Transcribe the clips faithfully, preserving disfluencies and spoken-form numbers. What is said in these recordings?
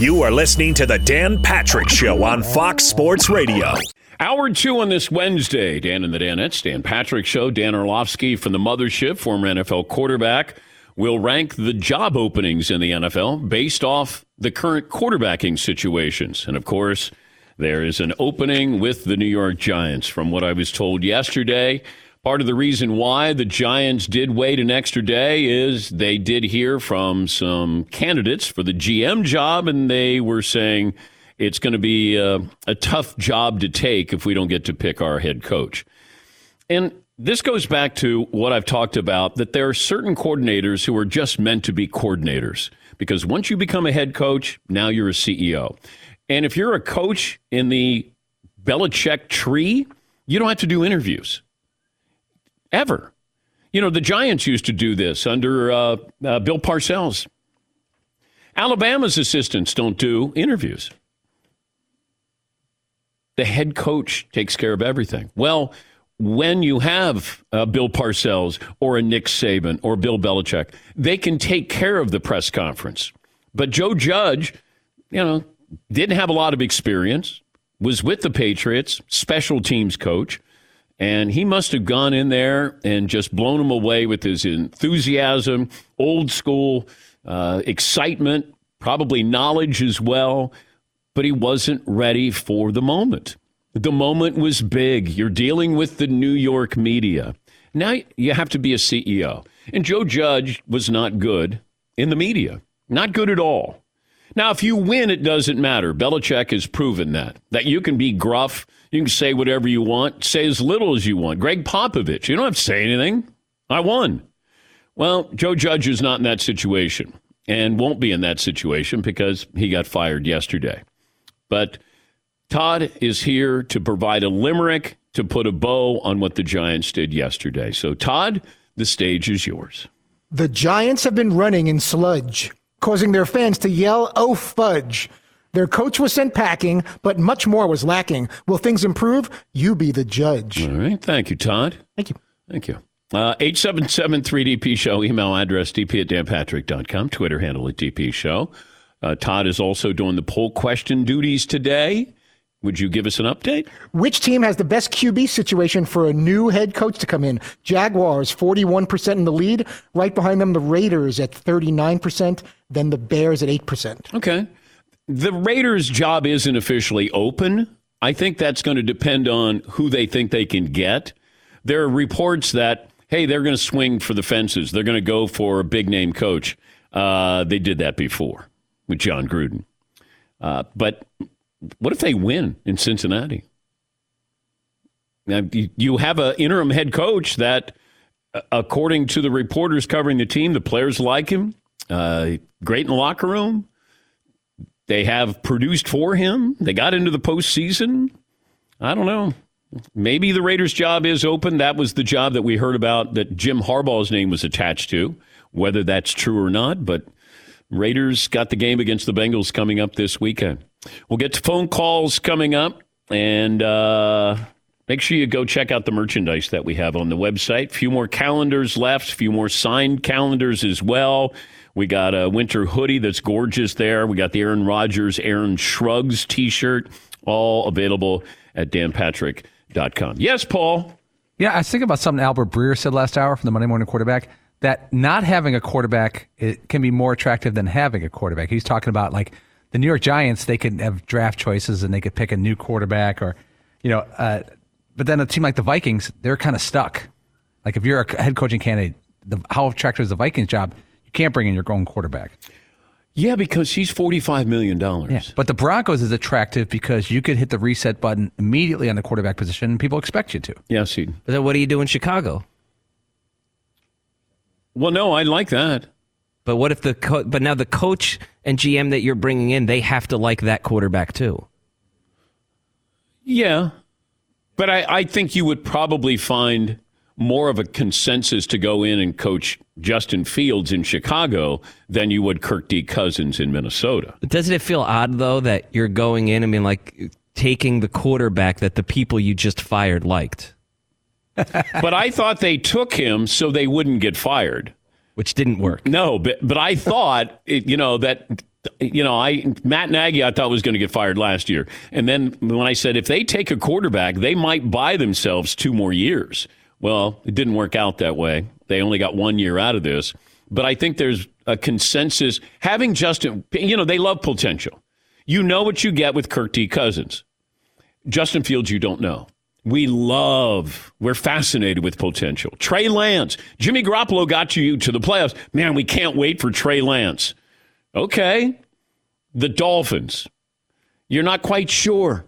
You are listening to The Dan Patrick Show on Fox Sports Radio. Hour two on this Wednesday. Dan and the Danettes, Dan Patrick Show. Dan Orlovsky from the mothership, former N F L quarterback. We'll rank the job openings in the N F L based off the current quarterbacking situations. And, of course, there is an opening with the New York Giants. From what I was told yesterday, part of the reason why the Giants did wait an extra day is they did hear from some candidates for the G M job, and they were saying it's going to be a, a tough job to take if we don't get to pick our head coach. And this goes back to what I've talked about, that there are certain coordinators who are just meant to be coordinators, because once you become a head coach, now you're a C E O. And if you're a coach in the Belichick tree, you don't have to do interviews ever. You know, the Giants used to do this under uh, uh, Bill Parcells. Alabama's assistants don't do interviews. The head coach takes care of everything. Well, when you have uh, Bill Parcells or a Nick Saban or Bill Belichick, they can take care of the press conference. But Joe Judge, you know, didn't have a lot of experience, was with the Patriots, special teams coach, and he must have gone in there and just blown them away with his enthusiasm, old school uh, excitement, probably knowledge as well, but he wasn't ready for the moment. The moment was big. You're dealing with the New York media. Now you have to be a C E O. And Joe Judge was not good in the media. Not good at all. Now, if you win, it doesn't matter. Belichick has proven that. That you can be gruff. You can say whatever you want. Say as little as you want. Greg Popovich, you don't have to say anything. I won. Well, Joe Judge is not in that situation and won't be in that situation because he got fired yesterday. But Todd is here to provide a limerick to put a bow on what the Giants did yesterday. So, Todd, the stage is yours. The Giants have been running in sludge, causing their fans to yell, "Oh, fudge." Their coach was sent packing, but much more was lacking. Will things improve? You be the judge. All right. Thank you, Todd. Thank you. Thank you. Uh, eight seven seven three D P show. Email address d p at dan patrick dot com. Twitter handle at d p show. Uh, Todd is also doing the poll question duties today. Would you give us an update? Which team has the best Q B situation for a new head coach to come in? Jaguars, forty-one percent in the lead. Right behind them, the Raiders at thirty-nine percent. Then the Bears at eight percent. Okay. The Raiders' job isn't officially open. I think that's going to depend on who they think they can get. There are reports that, hey, they're going to swing for the fences. They're going to go for a big-name coach. Uh, they did that before with Jon Gruden. Uh, but... What if they win in Cincinnati? Now, you have an interim head coach that, according to the reporters covering the team, the players like him, uh, great in the locker room. They have produced for him. They got into the postseason. I don't know. Maybe the Raiders' job is open. That was the job that we heard about that Jim Harbaugh's name was attached to, whether that's true or not. But Raiders got the game against the Bengals coming up this weekend. We'll get to phone calls coming up, and uh, make sure you go check out the merchandise that we have on the website. Few more calendars left, few more signed calendars as well. We got a winter hoodie that's gorgeous there. We got the Aaron Rodgers, Aaron Shrugs t-shirt, all available at dan patrick dot com. Yes, Paul? Yeah, I was thinking about something Albert Breer said last hour from the Monday Morning Quarterback, that not having a quarterback it can be more attractive than having a quarterback. He's talking about, like, the New York Giants, they could have draft choices and they could pick a new quarterback or, you know, uh, but then a team like the Vikings, they're kind of stuck. Like if you're a head coaching candidate, the, how attractive is the Vikings job? You can't bring in your own quarterback. Yeah, because he's forty-five million dollars. Yeah. But the Broncos is attractive because you could hit the reset button immediately on the quarterback position and people expect you to. Yeah, see. But then what do you do in Chicago? Well, no, I like that. But what if the co- but now the coach and G M that you're bringing in, they have to like that quarterback too. Yeah, but I, I think you would probably find more of a consensus to go in and coach Justin Fields in Chicago than you would Kirk D. Cousins in Minnesota. But doesn't it feel odd though that you're going in? I mean, like taking the quarterback that the people you just fired liked. But I thought they took him so they wouldn't get fired. Which didn't work. No, but but I thought, it, you know, that You know, I Matt Nagy I thought was going to get fired last year. And then when I said if they take a quarterback, they might buy themselves two more years. Well, it didn't work out that way. They only got one year out of this. But I think there's a consensus. Having Justin, you know, they love potential. You know what you get with Kirk T. Cousins. Justin Fields, you don't know. We love, we're fascinated with potential. Trey Lance. Jimmy Garoppolo got you to the playoffs. Man, we can't wait for Trey Lance. Okay, the Dolphins. You're not quite sure.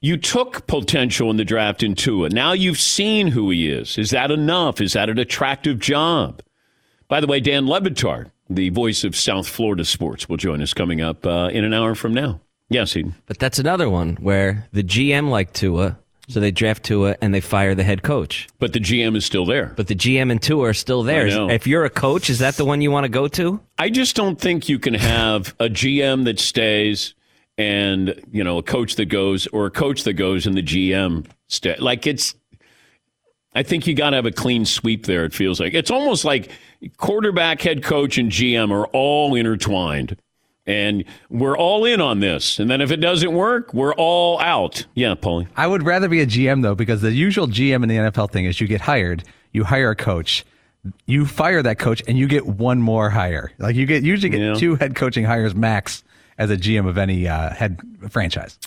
You took potential in the draft in Tua. Now you've seen who he is. Is that enough? Is that an attractive job? By the way, Dan Lebatard, the voice of South Florida sports, will join us coming up uh, in an hour from now. Yes, Eden. But that's another one where the G M liked Tua, so they draft Tua and they fire the head coach. But the G M is still there. But the G M and Tua are still there. If you're a coach, is that the one you want to go to? I just don't think you can have a G M that stays and, you know, a coach that goes, or a coach that goes and the G M stays. Like, it's, I think you got to have a clean sweep there, it feels like. It's almost like quarterback, head coach, and G M are all intertwined. And we're all in on this. And then if it doesn't work, we're all out. Yeah, Paulie. I would rather be a G M, though, because the usual G M in the N F L thing is you get hired, you hire a coach, you fire that coach, and you get one more hire. Like, you get usually get yeah. two head coaching hires max as a G M of any uh, head franchise.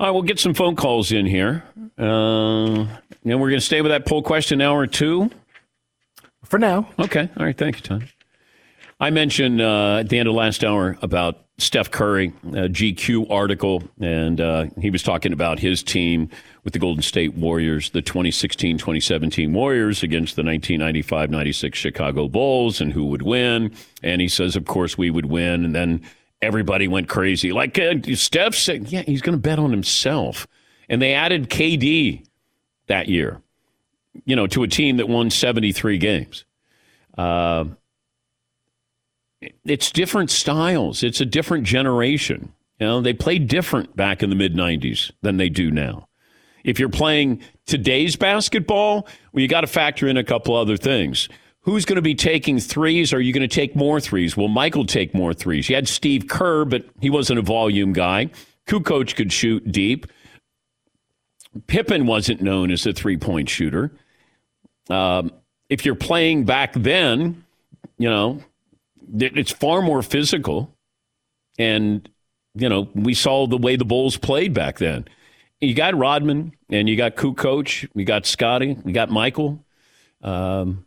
All right, we'll get some phone calls in here. Uh, and we're going to stay with that poll question an hour or two. For now. Okay. All right. Thank you, Tom. I mentioned uh, at the end of last hour about Steph Curry, a G Q article, and uh, he was talking about his team with the Golden State Warriors, the twenty sixteen twenty seventeen Warriors against the nineteen ninety-five ninety-six Chicago Bulls, and who would win. And he says, of course, we would win. And then everybody went crazy. Like uh, Steph said, yeah, he's going to bet on himself. And they added K D that year, you know, to a team that won seventy-three games. Uh, it's different styles. It's a different generation. You know, they played different back in the mid nineties than they do now. If you're playing today's basketball, well, you got to factor in a couple other things. Who's going to be taking threes? Are you going to take more threes? Will Michael take more threes? You had Steve Kerr, but he wasn't a volume guy. Kukoc could shoot deep. Pippen wasn't known as a three-point shooter. Um, if you're playing back then, you know, it's far more physical. And, you know, we saw the way the Bulls played back then. You got Rodman, and you got Kukoc, you got Scottie, you got Michael. Um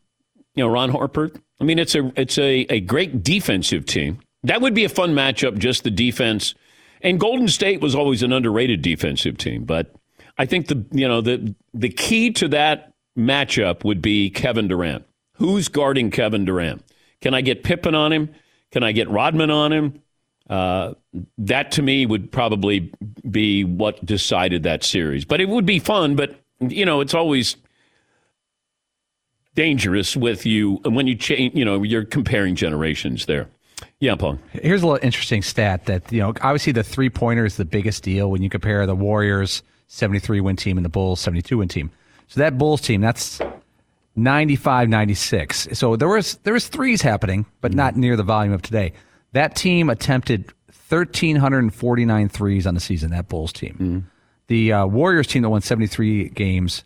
You know, Ron Harper. I mean, it's a it's a, a great defensive team. That would be a fun matchup, just the defense. And Golden State was always an underrated defensive team. But I think the you know the the key to that matchup would be Kevin Durant. Who's guarding Kevin Durant? Can I get Pippen on him? Can I get Rodman on him? Uh, that to me would probably be what decided that series. But it would be fun. But you know, it's always dangerous with you when you change, you know, you're comparing generations there. Yeah, Paul. Here's a little interesting stat that, you know, obviously the three pointer is the biggest deal when you compare the Warriors seventy-three win team and the Bulls seventy-two win team. So that Bulls team, that's ninety-five ninety-six. So there was there was threes happening, but not near the volume of today. That team attempted one thousand three hundred forty-nine threes on the season, that Bulls team. Mm. The uh, Warriors team that won seventy-three games,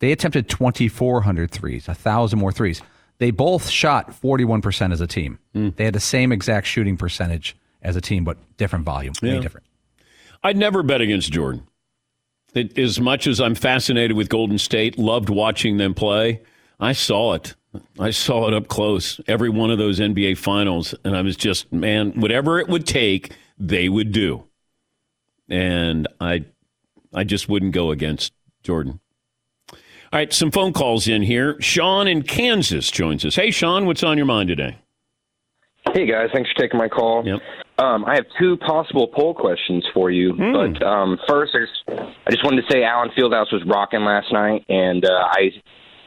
they attempted twenty-four hundred threes, one thousand more threes. They both shot forty-one percent as a team. Mm. They had the same exact shooting percentage as a team, but different volume, yeah. Way different. I'd never bet against Jordan. It, as much as I'm fascinated with Golden State, loved watching them play, I saw it. I saw it up close, every one of those N B A finals, and I was just, man, whatever it would take, they would do. And I, I just wouldn't go against Jordan. All right, some phone calls in here. Sean in Kansas joins us. Hey, Sean, what's on your mind today? Hey, guys. Thanks for taking my call. Yep. Um, I have two possible poll questions for you. Mm. But um, first, I just, I just wanted to say Allen Fieldhouse was rocking last night, and uh, I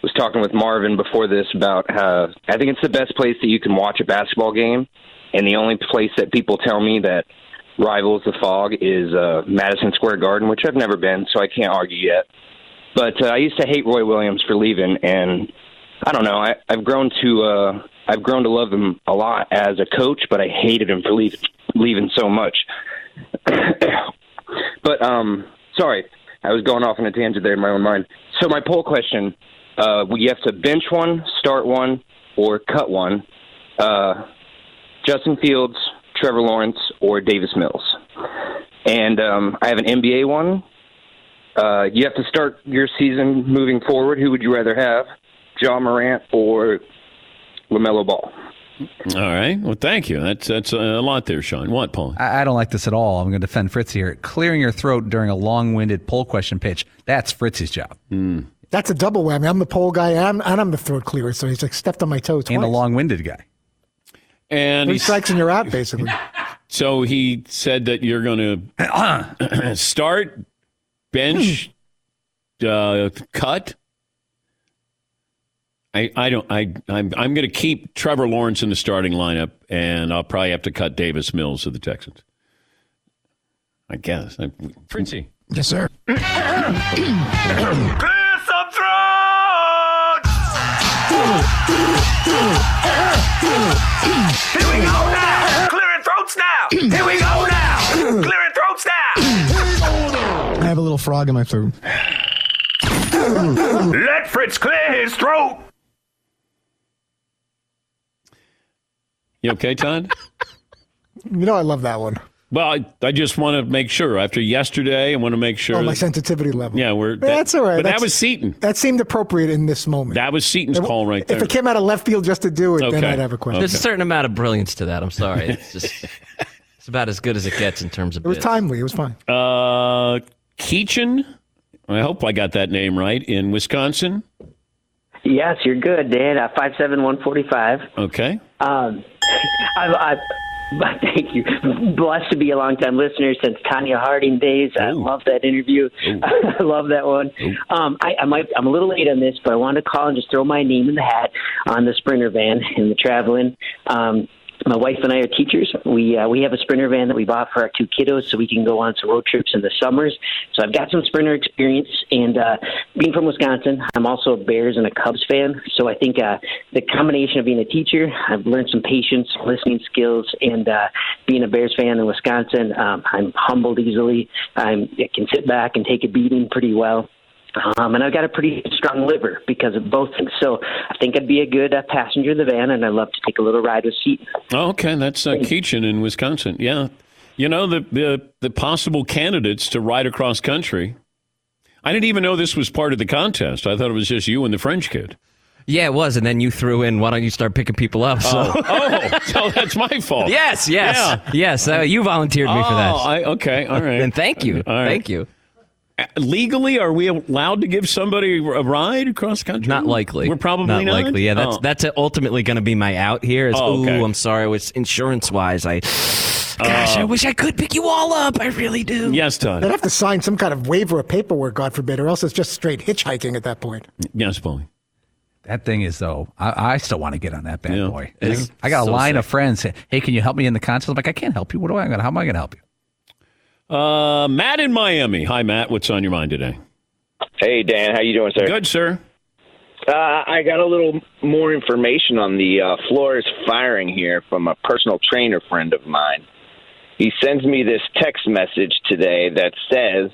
was talking with Marvin before this about how I think it's the best place that you can watch a basketball game, and the only place that people tell me that rivals the Fog is uh, Madison Square Garden, which I've never been, so I can't argue yet. But uh, I used to hate Roy Williams for leaving, and I don't know. I, I've grown to uh, I've grown to love him a lot as a coach, but I hated him for leaving. leaving so much. But, um, sorry, I was going off on a tangent there in my own mind. So my poll question, uh, you have to bench one, start one, or cut one. Uh, Justin Fields, Trevor Lawrence, or Davis Mills. And um, I have an N B A one. Uh, you have to start your season moving forward. Who would you rather have, Ja Morant or LaMelo Ball? All right. Well, thank you. That's that's a lot there, Sean. What, Paul? I, I don't like this at all. I'm going to defend Fritz here. Clearing your throat during a long-winded poll question pitch, that's Fritz's job. Mm. That's a double whammy. I'm the poll guy, and I'm, and I'm the throat clearer, so he's like stepped on my toe twice. And a long-winded guy. And Three strikes and you're out, basically. So he said that you're going to start, bench, uh, cut. I, I don't I I'm I'm going to keep Trevor Lawrence in the starting lineup, and I'll probably have to cut Davis Mills of the Texans. I guess. Fritzy. Yes, sir. Clear some throats. Here we go now. Clearing throats now. Here we go now. Clearing throats now. I have a little frog in my throat. Let Fritz clear his throat. You okay, Todd? You know I love that one. Well, I, I just want to make sure. After yesterday, I want to make sure. Oh, my that, sensitivity level. Yeah, we're that, that's all right. But that's, that was Seton. That seemed appropriate in this moment. That was Seton's call right there. If it came out of left field just to do it, okay. Then I'd have a question. Okay. There's a certain amount of brilliance to that. I'm sorry. It's just it's about as good as it gets in terms of. It was bits. Timely. It was fine. Uh, Keechan. I hope I got that name right. In Wisconsin. Yes, you're good, Dan. Uh, five seven one forty five. Okay. Um, I, I, thank you. Blessed to be a longtime listener since Tanya Harding days. Ooh. I love that interview. I love that one. Um, I, I might. I'm a little late on this, but I wanted to call and just throw my name in the hat on the Sprinter van and the traveling. Um, My wife and I are teachers. We uh, we have a Sprinter van that we bought for our two kiddos so we can go on some road trips in the summers. So I've got some Sprinter experience. And uh, being from Wisconsin, I'm also a Bears and a Cubs fan. So I think uh, the combination of being a teacher, I've learned some patience, listening skills, and uh, being a Bears fan in Wisconsin, um, I'm humbled easily. I'm, I can sit back and take a beating pretty well. Um, and I've got a pretty strong liver because of both things. So I think I'd be a good uh, passenger in the van, and I'd love to take a little ride with Seton. Oh, okay, that's uh, Keechan in Wisconsin. Yeah. You know, the, the the possible candidates to ride across country. I didn't even know this was part of the contest. I thought it was just you and the French kid. Yeah, it was. And then you threw in, why don't you start picking people up? So. Uh, oh, so that's my fault. Yes, yes. Yeah. Yes, uh, you volunteered oh, me for that. I, okay, all right. And thank you. All right. Thank you. Legally, are we allowed to give somebody a ride across the country? Not likely. We're probably not. Not likely, yeah. That's oh. that's ultimately going to be my out here. Is, oh, okay. Ooh, I'm sorry. It was insurance-wise. I, gosh, uh, I wish I could pick you all up. I really do. Yes, Todd. They'd have to sign some kind of waiver or paperwork, God forbid, or else it's just straight hitchhiking at that point. Yes, Paulie. That thing is, though, I, I still want to get on that bad yeah. boy. It's I got a so line sick. Of friends. Hey, can you help me in the concert? I'm like, I can't help you. What do I? How am I going to help you? Uh, Matt in Miami. Hi, Matt. What's on your mind today? Hey, Dan. How you doing, sir? Good, sir. Uh, I got a little more information on the uh, floor is firing here from a personal trainer friend of mine. He sends me this text message today that says,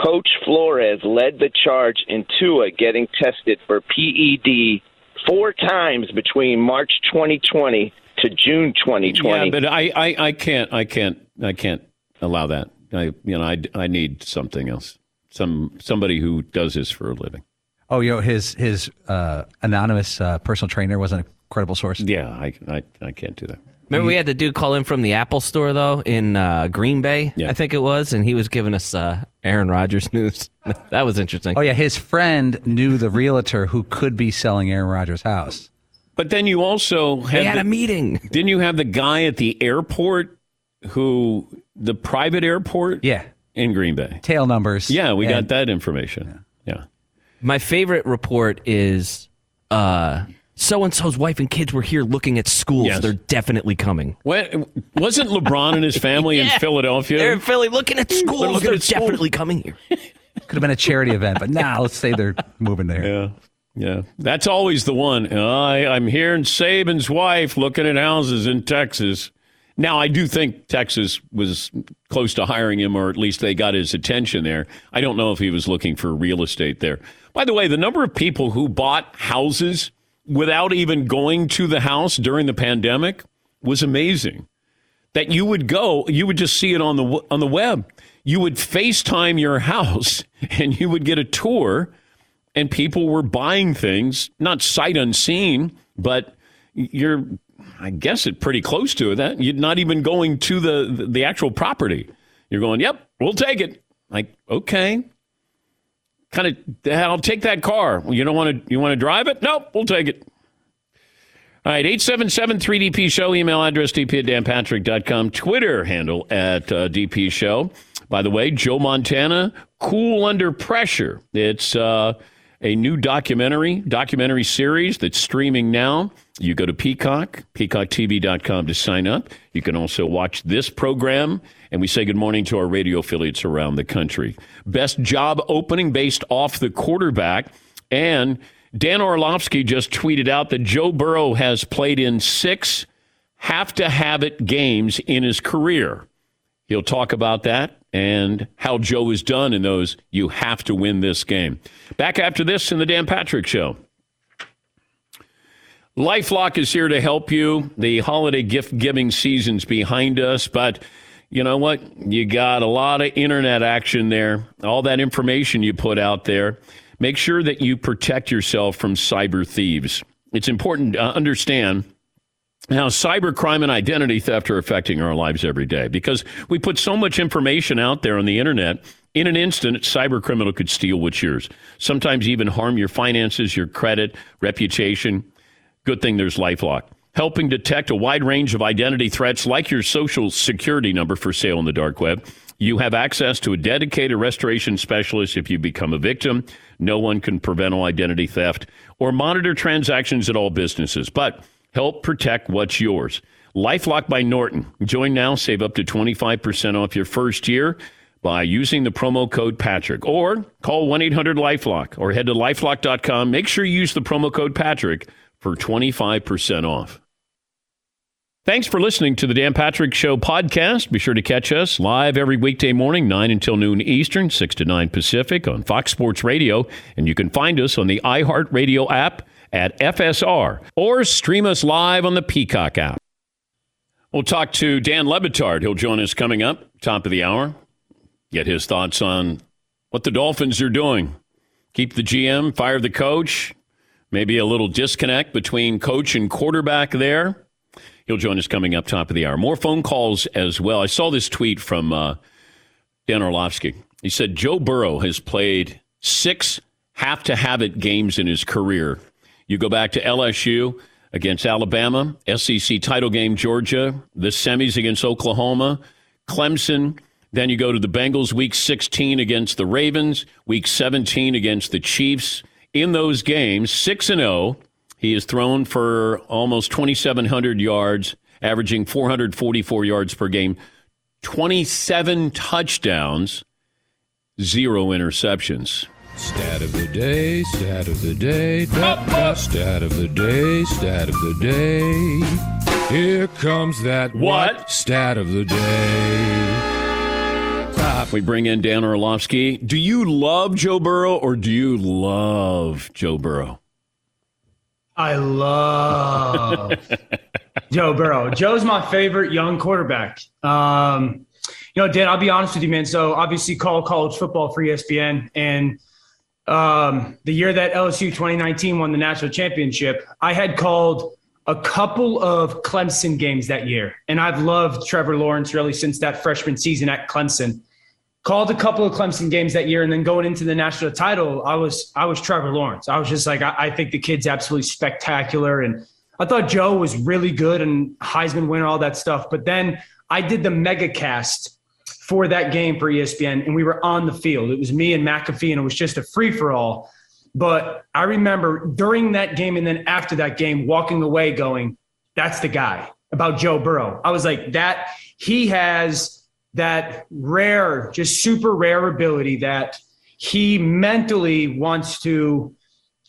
Coach Flores led the charge in Tua getting tested for P E D four times between March twenty twenty to June twenty twenty. Yeah, but I, I, I can't, I can't, I can't. Allow that. I, you know, I, I need something else. Some somebody who does this for a living. Oh, you know, his his uh, anonymous uh, personal trainer was an incredible source. Yeah, I, I I can't do that. Remember, we had the dude call in from the Apple Store though in uh, Green Bay, yeah. I think it was, and he was giving us uh, Aaron Rodgers news. That was interesting. Oh yeah, his friend knew the realtor who could be selling Aaron Rodgers' house. But then you also had, had the, a meeting. Didn't you have the guy at the airport who? The private airport? Yeah. In Green Bay. Tail numbers. Yeah, we got that information. Yeah. yeah. My favorite report is uh, so-and-so's wife and kids were here looking at schools. Yes. They're definitely coming. What, wasn't LeBron and his family yeah. in Philadelphia? They're in Philly looking at schools. They're, looking they're at definitely school. Coming here. Could have been a charity event, but nah, let's say they're moving there. Yeah. Yeah. That's always the one. Uh, I, I'm hearing Saban's wife looking at houses in Texas. Now, I do think Texas was close to hiring him, or at least they got his attention there. I don't know if he was looking for real estate there. By the way, the number of people who bought houses without even going to the house during the pandemic was amazing. That you would go, you would just see it on the on the web. You would FaceTime your house, and you would get a tour, and people were buying things, not sight unseen, but you're, I guess, it pretty close to that. You're not even going to the the actual property. You're going, yep, we'll take it. Like, okay, kind of, I'll take that car. You don't want to, you want to drive it? Nope, we'll take it. All right, eight seven seven three D P show, email address d p at dan patrick dot com, Twitter handle at uh, D P Show. By the way, Joe Montana, Cool Under Pressure. It's uh, a new documentary, documentary series that's streaming now. You go to Peacock, peacock t v dot com to sign up. You can also watch this program, and we say good morning to our radio affiliates around the country. Best job opening based off the quarterback, and Dan Orlovsky just tweeted out that Joe Burrow has played in six have-to-have-it games in his career. He'll talk about that and how Joe has done in those you have to win this game. Back after this in the Dan Patrick Show. LifeLock is here to help you. The holiday gift-giving season's behind us, but you know what? You got a lot of internet action there. All that information you put out there. Make sure that you protect yourself from cyber thieves. It's important to understand how cybercrime and identity theft are affecting our lives every day, because we put so much information out there on the internet. In an instant, a cybercriminal could steal what's yours, sometimes even harm your finances, your credit, reputation. Good thing there's LifeLock, helping detect a wide range of identity threats like your social security number for sale on the dark web. You have access to a dedicated restoration specialist if you become a victim. No one can prevent all identity theft or monitor transactions at all businesses, but help protect what's yours. LifeLock by Norton. Join now, save up to twenty-five percent off your first year by using the promo code Patrick, or call one eight hundred LifeLock or head to lifelock dot com. Make sure you use the promo code Patrick for twenty-five percent off. Thanks for listening to the Dan Patrick Show podcast. Be sure to catch us live every weekday morning, nine until noon Eastern, six to nine Pacific on Fox Sports Radio. And you can find us on the iHeartRadio app at F S R, or stream us live on the Peacock app. We'll talk to Dan Le Batard. He'll join us coming up, top of the hour. Get his thoughts on what the Dolphins are doing. Keep the G M, fire the coach. Maybe a little disconnect between coach and quarterback there. He'll join us coming up top of the hour. More phone calls as well. I saw this tweet from uh, Dan Orlovsky. He said, Joe Burrow has played six have-to-have-it games in his career. You go back to L S U against Alabama, S E C title game Georgia, the semis against Oklahoma, Clemson. Then you go to the Bengals week sixteen against the Ravens, week seventeen against the Chiefs. In those games, six and oh. He has thrown for almost twenty-seven hundred yards, averaging four hundred forty-four yards per game, twenty-seven touchdowns, zero interceptions. Stat of the day, stat of the day, da, da, stat of the day, stat of the day. Here comes that what? what? Stat of the day. Top. We bring in Dan Orlovsky. Do you love Joe Burrow, or do you love Joe Burrow? I love Joe Burrow. Joe's my favorite young quarterback. Um, you know, Dan, I'll be honest with you, man. So obviously call college football for E S P N. And um, the year that L S U twenty nineteen won the national championship, I had called a couple of Clemson games that year. And I've loved Trevor Lawrence really since that freshman season at Clemson. Called a couple of Clemson games that year, and then going into the national title, I was I was Trevor Lawrence. I was just like, I, I think the kid's absolutely spectacular. And I thought Joe was really good and Heisman winner, all that stuff. But then I did the mega cast for that game for E S P N, and we were on the field. It was me and McAfee, and it was just a free-for-all. But I remember during that game and then after that game walking away going, that's the guy, about Joe Burrow. I was like, that he has – that rare, just super rare ability that he mentally wants to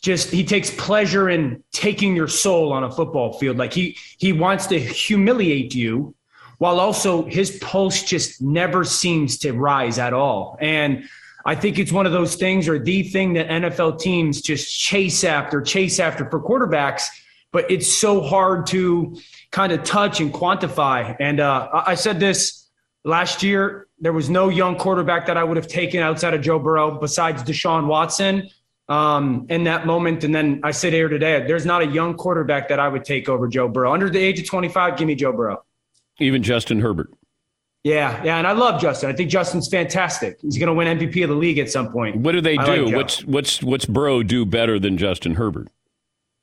just, he takes pleasure in taking your soul on a football field. Like he, he wants to humiliate you while also his pulse just never seems to rise at all. And I think it's one of those things, or the thing that N F L teams just chase after, chase after for quarterbacks, but it's so hard to kind of touch and quantify. And uh, I said this last year, there was no young quarterback that I would have taken outside of Joe Burrow besides Deshaun Watson um, in that moment. And then I sit here today, there's not a young quarterback that I would take over Joe Burrow. Under the age of twenty-five, give me Joe Burrow. Even Justin Herbert. Yeah, yeah, and I love Justin. I think Justin's fantastic. He's going to win M V P of the league at some point. What do they do? Like what's what's what's Burrow do better than Justin Herbert?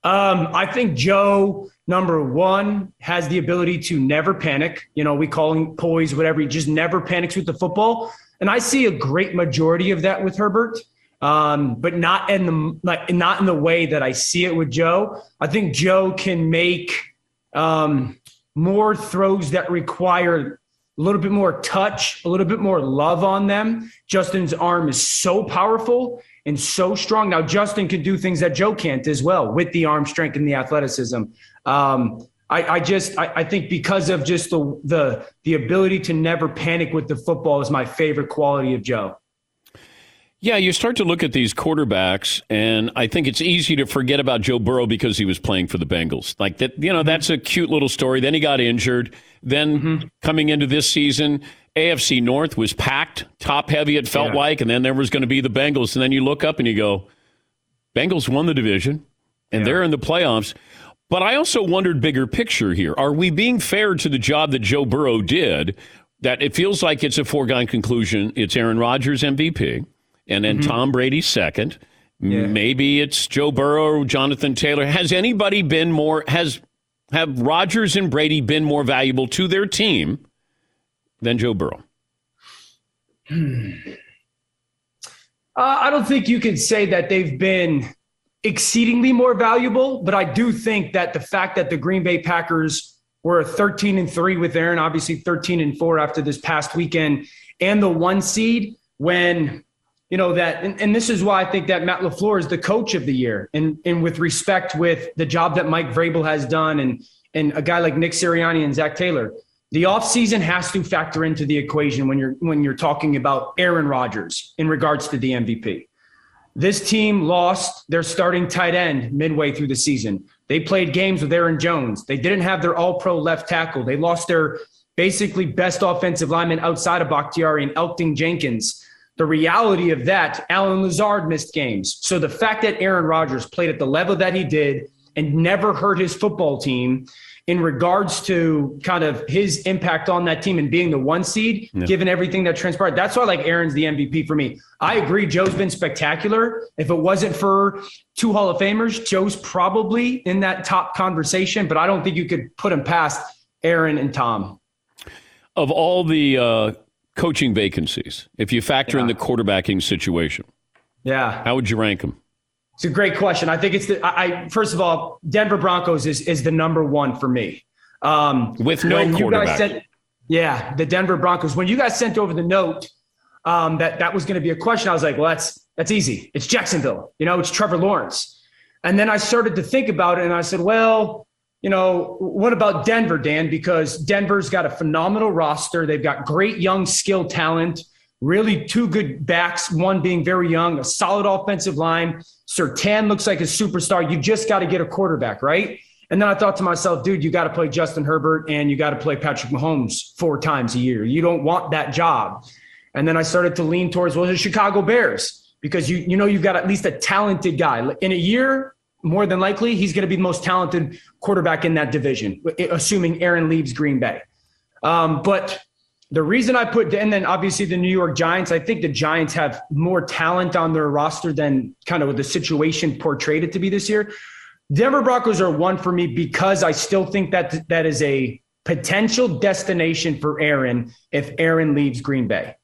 Um, I think Joe, number one, has the ability to never panic. You know, we call him poise, whatever. He just never panics with the football, and I see a great majority of that with Herbert, um, but not in the like not in the way that I see it with Joe. I think Joe can make um, more throws that require a little bit more touch, a little bit more love on them. Justin's arm is so powerful and so strong. Now, Justin can do things that Joe can't as well with the arm strength and the athleticism. Um, I, I just, I, I think because of just the, the, the ability to never panic with the football is my favorite quality of Joe. Yeah, you start to look at these quarterbacks, and I think it's easy to forget about Joe Burrow because he was playing for the Bengals. Like that, you know, that's a cute little story. Then he got injured. Then mm-hmm. coming into this season, A F C North was packed, top heavy, it felt yeah. like, and then there was going to be the Bengals. And then you look up and you go, Bengals won the division, and yeah. they're in the playoffs. But I also wondered bigger picture here. Are we being fair to the job that Joe Burrow did, that it feels like it's a foregone conclusion? It's Aaron Rodgers M V P. And then mm-hmm. Tom Brady second. Yeah. Maybe it's Joe Burrow, Jonathan Taylor. Has anybody been more, has have Rodgers and Brady been more valuable to their team than Joe Burrow? Hmm. Uh, I don't think you could say that they've been exceedingly more valuable, but I do think that the fact that the Green Bay Packers were thirteen and three with Aaron, obviously thirteen and four after this past weekend, and the one seed when – You know, that, and, and this is why I think that Matt LaFleur is the coach of the year. And and with respect with the job that Mike Vrabel has done and, and a guy like Nick Sirianni and Zach Taylor, the offseason has to factor into the equation when you're when you're talking about Aaron Rodgers in regards to the M V P. This team lost their starting tight end midway through the season. They played games with Aaron Jones. They didn't have their all-pro left tackle. They lost their basically best offensive lineman outside of Bakhtiari and Elkton Jenkins. The reality of that, Alan Lazard missed games. So the fact that Aaron Rodgers played at the level that he did and never hurt his football team in regards to kind of his impact on that team and being the one seed, yeah. given everything that transpired, that's why like Aaron's the M V P for me. I agree. Joe's been spectacular. If it wasn't for two Hall of Famers, Joe's probably in that top conversation, but I don't think you could put him past Aaron and Tom. Of all the, uh, coaching vacancies, if you factor yeah. in the quarterbacking situation, yeah, how would you rank them? It's a great question. I think it's the. I first of all, Denver Broncos is is the number one for me. Um, With no quarterback, sent, yeah, the Denver Broncos. When you guys sent over the note um, that that was going to be a question, I was like, well, that's that's easy. It's Jacksonville. You know, it's Trevor Lawrence. And then I started to think about it, and I said, well. You know, what about Denver, Dan? Because Denver's got a phenomenal roster. They've got great young skill talent, really two good backs, one being very young, a solid offensive line. Surtain looks like a superstar. You just got to get a quarterback, right? And then I thought to myself, dude, you got to play Justin Herbert and you got to play Patrick Mahomes four times a year. You don't want that job. And then I started to lean towards, well, the Chicago Bears, because you you know you've got at least a talented guy. In a year, more than likely, he's going to be the most talented quarterback in that division, assuming Aaron leaves Green Bay. Um, but the reason I put – and then obviously the New York Giants, I think the Giants have more talent on their roster than kind of the situation portrayed it to be this year. Denver Broncos are one for me because I still think that that is a potential destination for Aaron if Aaron leaves Green Bay.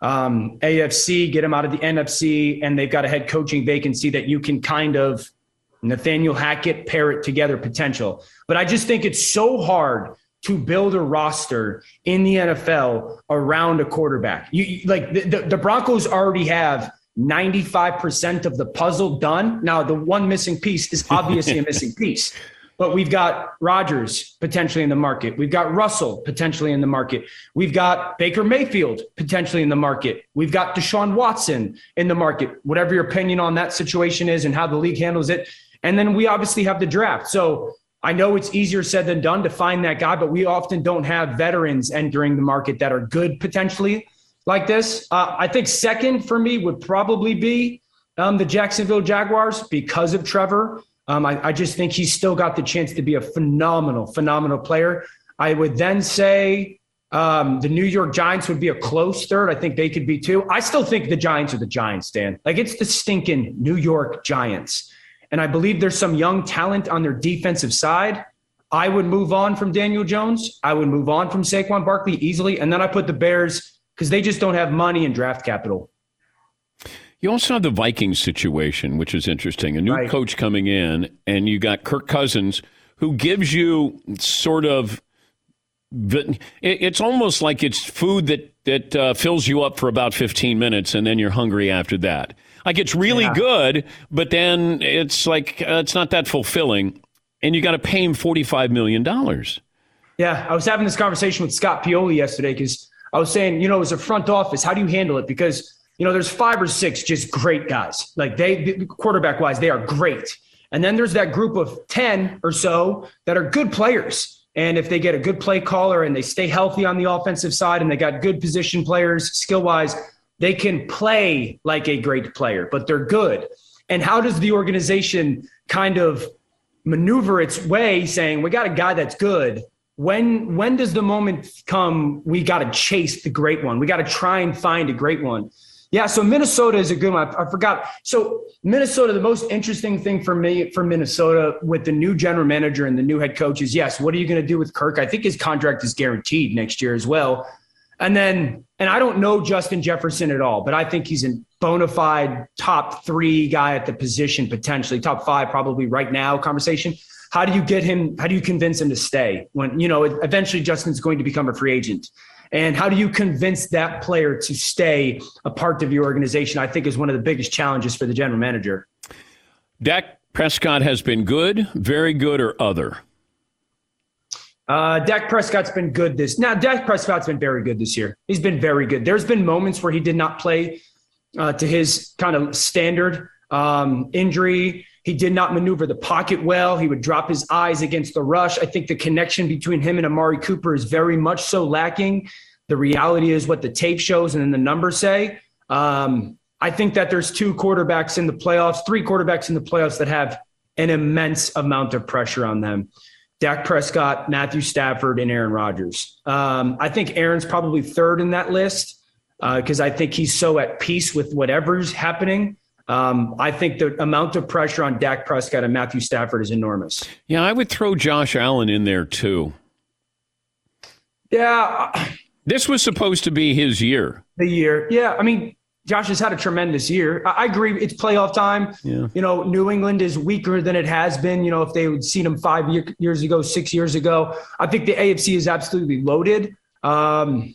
Um, A F C, get him out of the N F C, and they've got a head coaching vacancy that you can kind of – Nathaniel Hackett, pair it together potential. But I just think it's so hard to build a roster in the N F L around a quarterback. You like the, the Broncos already have ninety-five percent of the puzzle done. Now, the one missing piece is obviously a missing piece. But we've got Rodgers potentially in the market. We've got Russell potentially in the market. We've got Baker Mayfield potentially in the market. We've got Deshaun Watson in the market, whatever your opinion on that situation is and how the league handles it. And then we obviously have the draft. So I know it's easier said than done to find that guy, but we often don't have veterans entering the market that are good potentially like this. Uh, I think second for me would probably be um, the Jacksonville Jaguars because of Trevor. Um, I, I just think he's still got the chance to be a phenomenal, phenomenal player. I would then say um, the New York Giants would be a close third. I think they could be too. I still think the Giants are the Giants, Dan. Like, it's the stinking New York Giants. And I believe there's some young talent on their defensive side. I would move on from Daniel Jones. I would move on from Saquon Barkley easily. And then I put the Bears because they just don't have money and draft capital. You also have the Vikings situation, which is interesting. A new right. coach coming in, and you got Kirk Cousins, who gives you sort of – it's almost like it's food that, that uh, fills you up for about fifteen minutes, and then you're hungry after that. Like, it's really yeah. good, but then it's like uh, it's not that fulfilling, and you got to pay him forty-five million dollars. Yeah, I was having this conversation with Scott Pioli yesterday because I was saying, you know, as a front office, how do you handle it? Because – you know, there's five or six just great guys. Like, they, quarterback-wise, they are great. And then there's that group of ten or so that are good players. And if they get a good play caller and they stay healthy on the offensive side and they got good position players skill-wise, they can play like a great player, but they're good. And how does the organization kind of maneuver its way saying, we got a guy that's good. When, when does the moment come we got to chase the great one? We got to try and find a great one. Yeah, so Minnesota is a good one. I, I forgot. So Minnesota, the most interesting thing for me for Minnesota with the new general manager and the new head coach is, yes, what are you going to do with Kirk? I think his contract is guaranteed next year as well. And then – and I don't know Justin Jefferson at all, but I think he's a bona fide top three guy at the position potentially, top five probably right now conversation. How do you get him – how do you convince him to stay when, you know, eventually Justin's going to become a free agent? And how do you convince that player to stay a part of your organization? I think is one of the biggest challenges for the general manager. Dak Prescott has been good, very good, or other? Uh, Dak Prescott's been good this. Now, Dak Prescott's been very good this year. He's been very good. There's been moments where he did not play uh, to his kind of standard um, injury. He did not maneuver the pocket well. He would drop his eyes against the rush. I think the connection between him and Amari Cooper is very much so lacking. The reality is what the tape shows and then the numbers say. Um, I think that there's two quarterbacks in the playoffs, three quarterbacks in the playoffs that have an immense amount of pressure on them. Dak Prescott, Matthew Stafford, and Aaron Rodgers. Um, I think Aaron's probably third in that list because uh, I think he's so at peace with whatever's happening. Um, I think the amount of pressure on Dak Prescott and Matthew Stafford is enormous. Yeah, I would throw Josh Allen in there too. Yeah. This was supposed to be his year. The year. Yeah, I mean, Josh has had a tremendous year. I, I agree. It's playoff time. Yeah. You know, New England is weaker than it has been. You know, if they would seen him five year, years ago, six years ago. I think the A F C is absolutely loaded. Um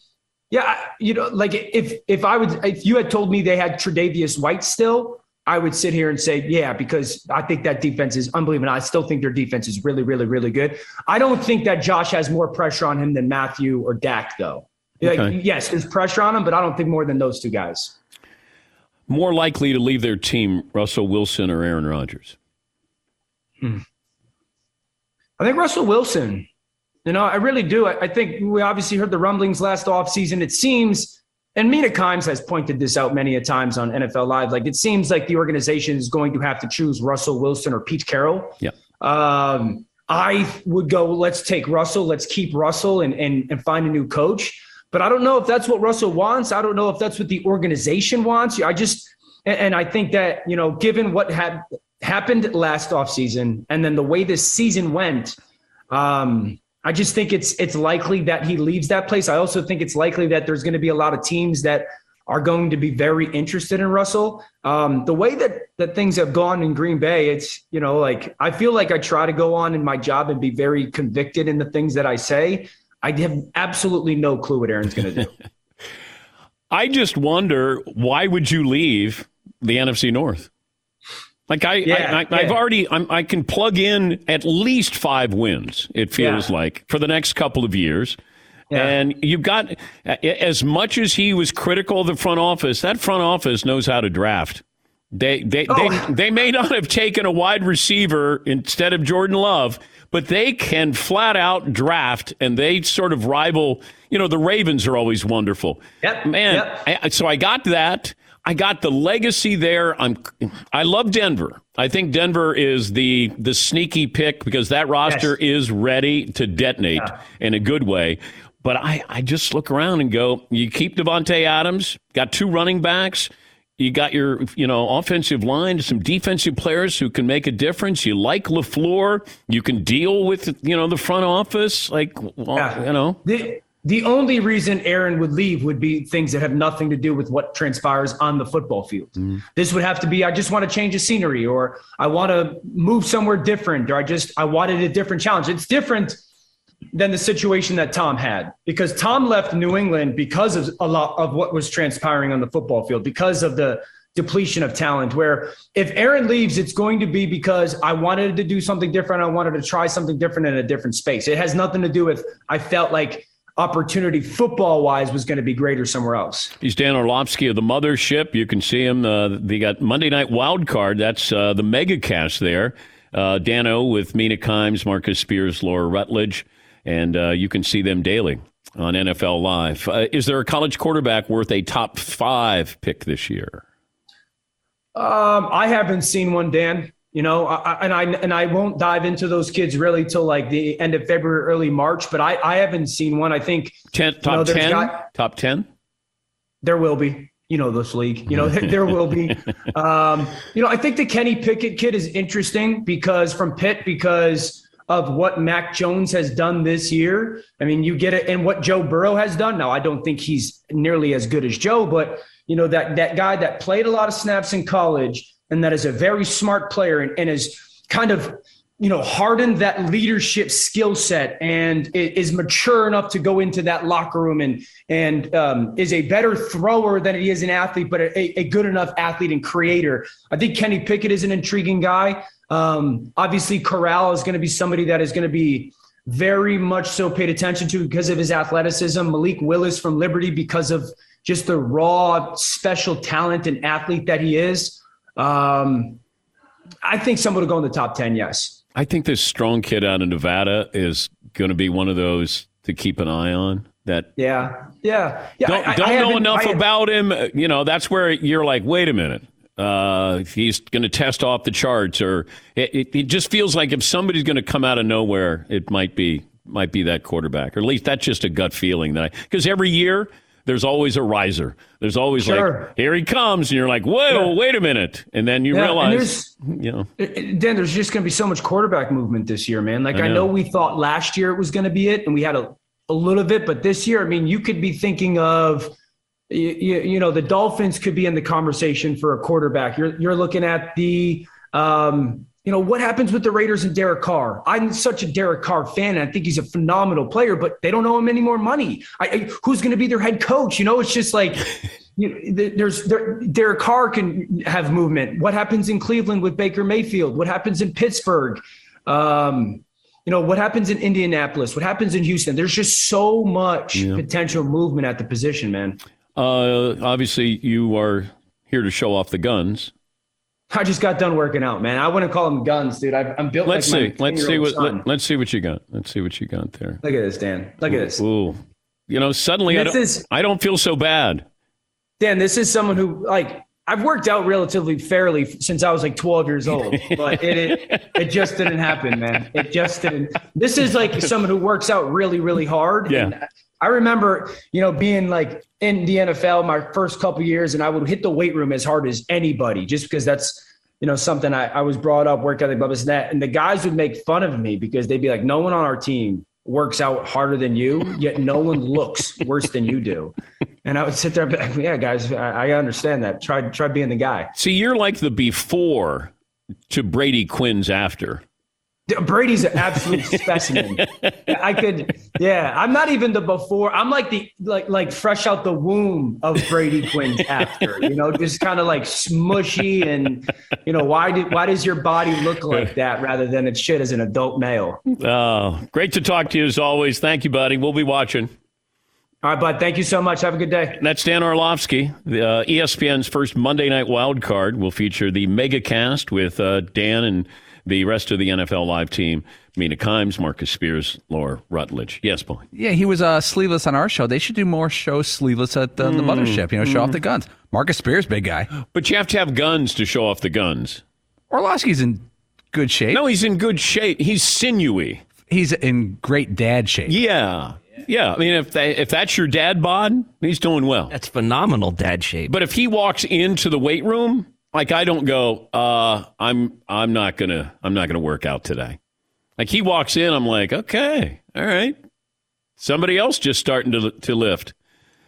Yeah, you know, like if if I would if you had told me they had Tre'Davious White still, I would sit here and say, yeah, because I think that defense is unbelievable. I still think their defense is really, really, really good. I don't think that Josh has more pressure on him than Matthew or Dak, though. Okay. Like, yes, there's pressure on him, but I don't think more than those two guys. More likely to leave their team, Russell Wilson or Aaron Rodgers? Hmm. I think Russell Wilson. You know, I really do. I, I think we obviously heard the rumblings last offseason. It seems, and Mina Kimes has pointed this out many a times on N F L Live, like it seems like the organization is going to have to choose Russell Wilson or Pete Carroll. Yeah. Um, I would go, let's take Russell. Let's keep Russell and, and, and find a new coach. But I don't know if that's what Russell wants. I don't know if that's what the organization wants. I just, and, and I think that, you know, given what had happened last offseason and then the way this season went, um, I just think it's it's likely that he leaves that place. I also think it's likely that there's going to be a lot of teams that are going to be very interested in Russell. Um, the way that, that things have gone in Green Bay, it's, you know, like I feel like I try to go on in my job and be very convicted in the things that I say. I have absolutely no clue what Aaron's going to do. I just wonder, why would you leave the N F C North? Like I, yeah, I, I yeah. I've already, I'm, I can plug in at least five wins. It feels yeah. like for the next couple of years. Yeah. And you've got, as much as he was critical of the front office, that front office knows how to draft. They they, oh. they they may not have taken a wide receiver instead of Jordan Love, but they can flat out draft, and they sort of rival. You know, the Ravens are always wonderful. Yep, man. Yep. I, so I got that. I got the legacy there. I'm. I love Denver. I think Denver is the the sneaky pick because that roster yes. is ready to detonate yeah. in a good way. But I, I just look around and go, you keep Devontae Adams, got two running backs. You got your, you know, offensive line, some defensive players who can make a difference. You like LaFleur. You can deal with, you know, the front office. Like, well, yeah. you know. The, the only reason Aaron would leave would be things that have nothing to do with what transpires on the football field. Mm-hmm. This would have to be, I just want to change the scenery, or I want to move somewhere different, or I just, I wanted a different challenge. It's different than the situation that Tom had, because Tom left New England because of a lot of what was transpiring on the football field, because of the depletion of talent, where if Aaron leaves, it's going to be because I wanted to do something different. I wanted to try something different in a different space. It has nothing to do with, I felt like opportunity football wise was going to be greater somewhere else. He's Dan Orlovsky of the Mothership. You can see him. Uh, they got Monday Night Wild Card. That's uh, the mega cast there. Uh, Dan O with Mina Kimes, Marcus Spears, Laura Rutledge. And uh, you can see them daily on N F L Live. Uh, is there a college quarterback worth a top five pick this year? Um, I haven't seen one, Dan. You know, I, and I and I won't dive into those kids really till like the end of February, early March. But I, I haven't seen one. I think ten, top you know, ten, got, top ten. There will be. You know, this league, you know, there will be, um, you know, I think the Kenny Pickett kid is interesting because from Pitt, because of what Mac Jones has done this year. I mean, you get it. And what Joe Burrow has done. Now, I don't think he's nearly as good as Joe, but you know, that, that guy that played a lot of snaps in college and that is a very smart player and, and is kind of, you know, hardened that leadership skill set and is mature enough to go into that locker room and, and um, is a better thrower than he is an athlete, but a, a good enough athlete and creator. I think Kenny Pickett is an intriguing guy. Um, obviously Corral is going to be somebody that is going to be very much so paid attention to because of his athleticism. Malik Willis from Liberty, because of just the raw special talent and athlete that he is. Um, I think someone will go in the top ten. Yes. I think this strong kid out of Nevada is going to be one of those to keep an eye on. That yeah, yeah, yeah. Don't, I, don't I know enough I, about him. You know, that's where you're like, wait a minute, uh, he's going to test off the charts, or it, it, it just feels like if somebody's going to come out of nowhere, it might be might be that quarterback, or at least that's just a gut feeling that I because every year there's always a riser. There's always sure. like, here he comes. And you're like, whoa, yeah. wait a minute. And then you yeah, realize, you know. Dan, there's just going to be so much quarterback movement this year, man. Like, I know, I know we thought last year it was going to be it, and we had a, a little bit. But this year, I mean, you could be thinking of, you, you, you know, the Dolphins could be in the conversation for a quarterback. You're, you're looking at the, um, you know, what happens with the Raiders and Derek Carr? I'm such a Derek Carr fan, and I think he's a phenomenal player, but they don't owe him any more money. I, I, who's going to be their head coach? You know, it's just like you, there's there, Derek Carr can have movement. What happens in Cleveland with Baker Mayfield? What happens in Pittsburgh? Um, you know, what happens in Indianapolis? What happens in Houston? There's just so much yeah. potential movement at the position, man. Uh, obviously, you are here to show off the guns. I just got done working out, man. I wouldn't call them guns, dude. I've, I'm built. Let's like see. My let's see what. Let, let's see what you got. Let's see what you got there. Look at this, Dan. Look ooh, at this. Ooh, you know, suddenly I don't, is, I don't feel so bad. Dan, this is someone who like I've worked out relatively fairly since I was like twelve years old, but it it, it just didn't happen, man. It just didn't. This is like someone who works out really, really hard. Yeah. And I remember, you know, being like in the N F L my first couple of years, and I would hit the weight room as hard as anybody just because that's, you know, something I, I was brought up, work ethic, blah, blah, blah, and the guys would make fun of me because they'd be like, no one on our team works out harder than you, yet no one looks worse than you do. And I would sit there and be like, yeah, guys, I, I understand that. Try, try being the guy. See, you're like the before to Brady Quinn's after. Brady's an absolute specimen. I could, yeah. I'm not even the before. I'm like the like like fresh out the womb of Brady Quinn's after, you know, just kind of like smushy and, you know, why did why does your body look like that rather than it should as an adult male? Oh, great to talk to you as always. Thank you, buddy. We'll be watching. All right, bud. Thank you so much. Have a good day. That's Dan Orlovsky. The, uh, E S P N's first Monday Night Wild Card will feature the mega cast with uh, Dan and the rest of the N F L Live team, Mina Kimes, Marcus Spears, Laura Rutledge. Yes, Paul. Yeah, he was uh, sleeveless on our show. They should do more shows sleeveless at the, mm. the mothership. You know, show mm. off the guns. Marcus Spears, big guy. But you have to have guns to show off the guns. Orlovsky's in good shape. No, he's in good shape. He's sinewy. He's in great dad shape. Yeah. Yeah, I mean, if they, if that's your dad bod, he's doing well. That's phenomenal dad shape. But if he walks into the weight room, like I don't go, uh, I'm I'm not gonna I'm not gonna work out today. Like he walks in, I'm like, okay, all right, somebody else just starting to to lift,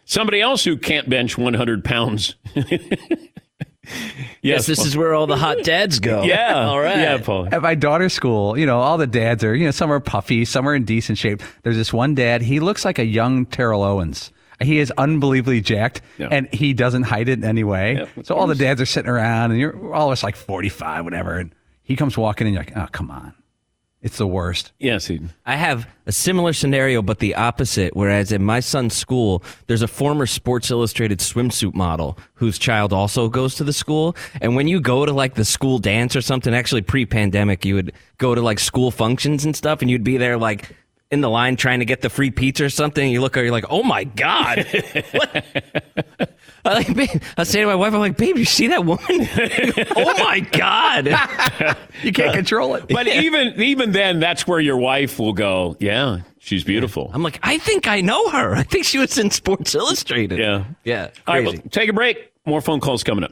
somebody else who can't bench one hundred pounds. Yes, yes, this Paul. Is where all the hot dads go. Yeah, all right. Yeah, Paul. At my daughter's school, you know, all the dads are, you know, some are puffy, some are in decent shape. There's this one dad, he looks like a young Terrell Owens. He is unbelievably jacked, yeah. and he doesn't hide it in any way. Yeah, so all the dads are sitting around, and you're all us like forty-five, whatever, and he comes walking in, you're like, oh, come on. It's the worst. Yes, Eden. I have a similar scenario, but the opposite, whereas in my son's school, there's a former Sports Illustrated swimsuit model whose child also goes to the school. And when you go to like the school dance or something, actually pre-pandemic, you would go to like school functions and stuff, and you'd be there like in the line trying to get the free pizza or something. And you look, you're like, oh my God. What? I, like, I say to my wife, I'm like, babe, you see that woman? Oh my God. You can't control it. But yeah. even even then, that's where your wife will go, yeah, she's beautiful. I'm like, I think I know her. I think she was in Sports Illustrated. Yeah. Yeah. Crazy. All right, well, take a break. More phone calls coming up.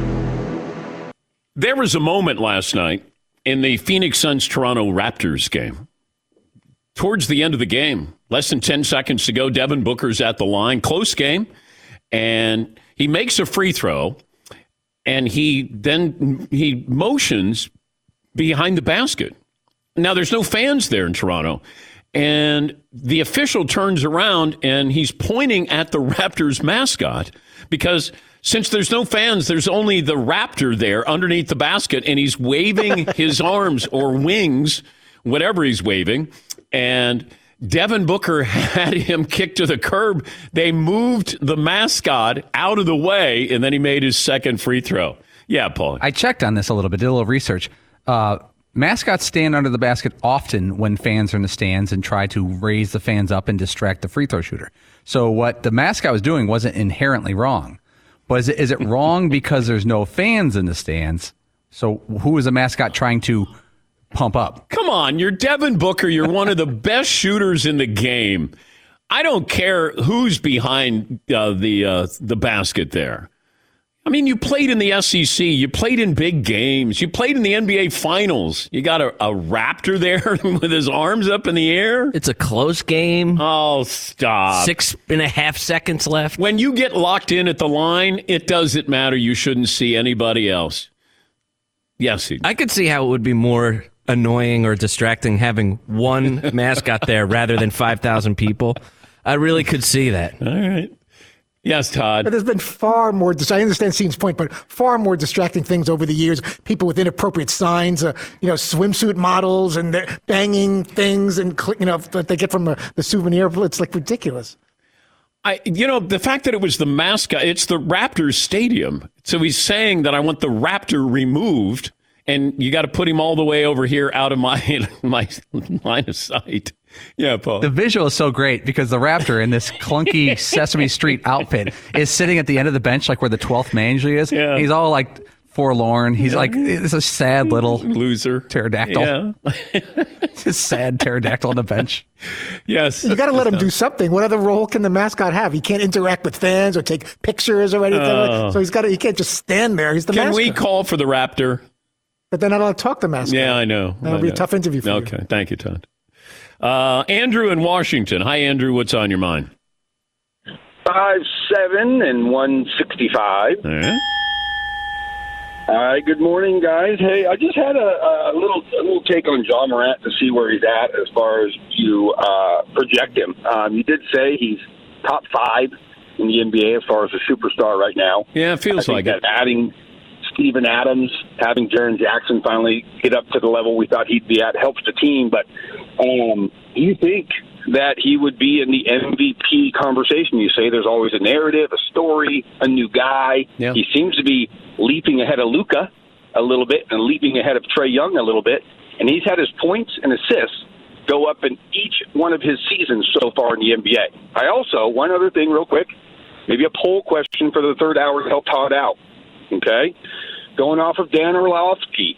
There was a moment last night in the Phoenix Suns-Toronto Raptors game. Towards the end of the game, less than ten seconds to go, Devin Booker's at the line. Close game. And he makes a free throw. And he then he motions behind the basket. Now, there's no fans there in Toronto. And the official turns around and he's pointing at the Raptors mascot because since there's no fans, there's only the raptor there underneath the basket, and he's waving his arms or wings, whatever he's waving. And Devin Booker had him kicked to the curb. They moved the mascot out of the way, and then he made his second free throw. Yeah, Paul. I checked on this a little bit, did a little research. Uh, mascots stand under the basket often when fans are in the stands and try to raise the fans up and distract the free throw shooter. So what the mascot was doing wasn't inherently wrong. But is it, is it wrong because there's no fans in the stands? So who is a mascot trying to pump up? Come on, you're Devin Booker. You're one of the best shooters in the game. I don't care who's behind uh, the uh, the basket there. I mean, you played in the S E C. You played in big games. You played in the N B A Finals. You got a, a raptor there with his arms up in the air. It's a close game. Oh, stop. Six and a half seconds left. When you get locked in at the line, it doesn't matter. You shouldn't see anybody else. Yes. I could see how it would be more annoying or distracting having one mascot there rather than five thousand people. I really could see that. All right. Yes, Todd. But there's been far more, I understand Sean's point, but far more distracting things over the years. People with inappropriate signs, uh, you know, swimsuit models and they're banging things and, you know, that they get from uh, the souvenir. It's like ridiculous. I, you know, the fact that it was the mascot, it's the Raptors stadium. So he's saying that I want the raptor removed. and you got to put him all the way over here out of my my line of sight. Yeah, Paul. The visual is so great because the Raptor in this clunky Sesame Street outfit is sitting at the end of the bench, like where the twelfth man usually is. Yeah. He's all like forlorn. He's yeah. like, it's a sad little loser pterodactyl. Yeah. Just sad pterodactyl on the bench. Yes. You got to let him do something. What other role can the mascot have? He can't interact with fans or take pictures or anything. Uh, so he's got to, he can't just stand there. He's the can mascot. Can we call for the Raptor? But then I don't talk to the mascot. Yeah, I know. That'll I be know. a tough interview for okay. you. Okay. Thank you, Todd. Uh, Andrew in Washington. Hi, Andrew. What's on your mind? five seven and one sixty-five. All right. All right. Good morning, guys. Hey, I just had a, a little a little take on Ja Morant to see where he's at as far as you uh, project him. Um, you did say he's top five in the N B A as far as a superstar right now. Yeah, it feels I think like it. Adding Steven Adams, having Jaren Jackson finally get up to the level we thought he'd be at helps the team, but um, you think that he would be in the M V P conversation? You say there's always a narrative, a story, a new guy. Yeah. He seems to be leaping ahead of Luka a little bit and leaping ahead of Trae Young a little bit, and he's had his points and assists go up in each one of his seasons so far in the N B A. I also, one other thing real quick, maybe a poll question for the third hour to help Todd out. Okay, going off of Dan Orlovsky,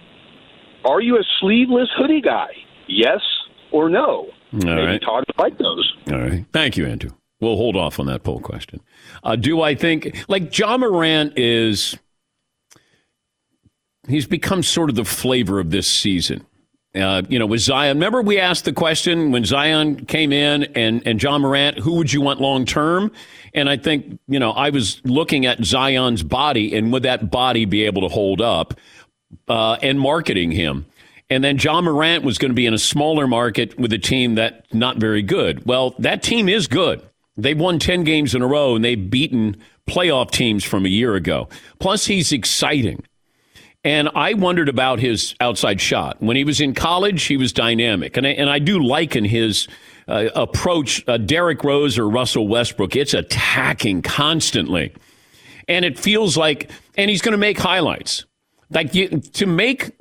are you a sleeveless hoodie guy? Yes or no? All Maybe right. Todd would like those. All right. Thank you, Andrew. We'll hold off on that poll question. Uh, do I think, like, Ja Morant is, he's become sort of the flavor of this season. Uh, you know, with Zion, remember we asked the question when Zion came in and, and Ja Morant, who would you want long term? And I think, you know, I was looking at Zion's body and would that body be able to hold up uh, and marketing him? And then Ja Morant was going to be in a smaller market with a team that's not very good. Well, that team is good. They've won ten games in a row and they've beaten playoff teams from a year ago. Plus, he's exciting. And I wondered about his outside shot. When he was in college, he was dynamic. And I, and I do liken his uh, approach, uh, Derrick Rose or Russell Westbrook. It's attacking constantly. And it feels like, and he's going to make highlights. Like you, to make,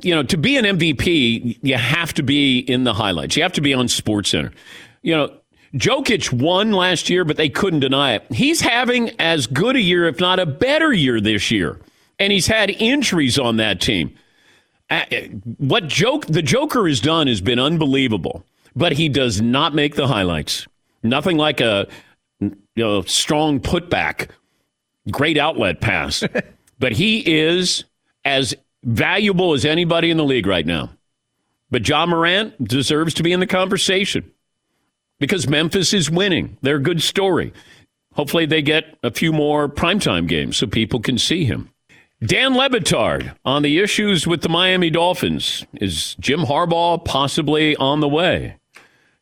you know, to be an M V P, you have to be in the highlights. You have to be on SportsCenter. You know, Jokic won last year, but they couldn't deny it. He's having as good a year, if not a better year this year. And he's had injuries on that team. What joke the Joker has done has been unbelievable, but he does not make the highlights. Nothing like a you know, strong putback, great outlet pass. But he is as valuable as anybody in the league right now. But Ja Morant deserves to be in the conversation because Memphis is winning. They're a good story. Hopefully they get a few more primetime games so people can see him. Dan Lebitard on the issues with the Miami Dolphins. Is Jim Harbaugh possibly on the way?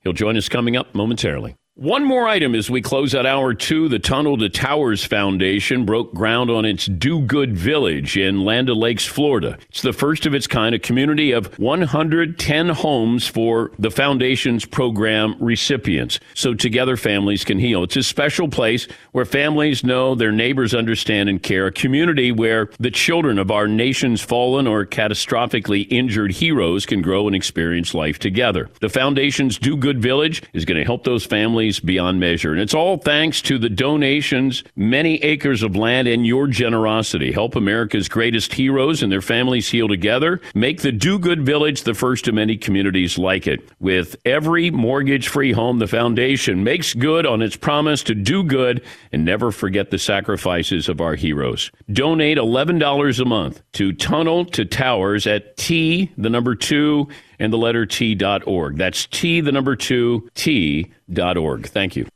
He'll join us coming up momentarily. One more item as we close out hour two. The Tunnel to Towers Foundation broke ground on its Do Good Village in Land O'Lakes, Florida. It's the first of its kind, a community of one hundred ten homes for the foundation's program recipients, so together families can heal. It's a special place where families know their neighbors understand and care, a community where the children of our nation's fallen or catastrophically injured heroes can grow and experience life together. The foundation's Do Good Village is going to help those families beyond measure. And it's all thanks to the donations, many acres of land, and your generosity. Help America's greatest heroes and their families heal together. Make the Do Good Village the first of many communities like it. With every mortgage-free home, the foundation makes good on its promise to do good and never forget the sacrifices of our heroes. Donate eleven dollars a month to Tunnel to Towers at T, the number two, and the letter T dot org. That's T, the number two, T dot org. Thank you.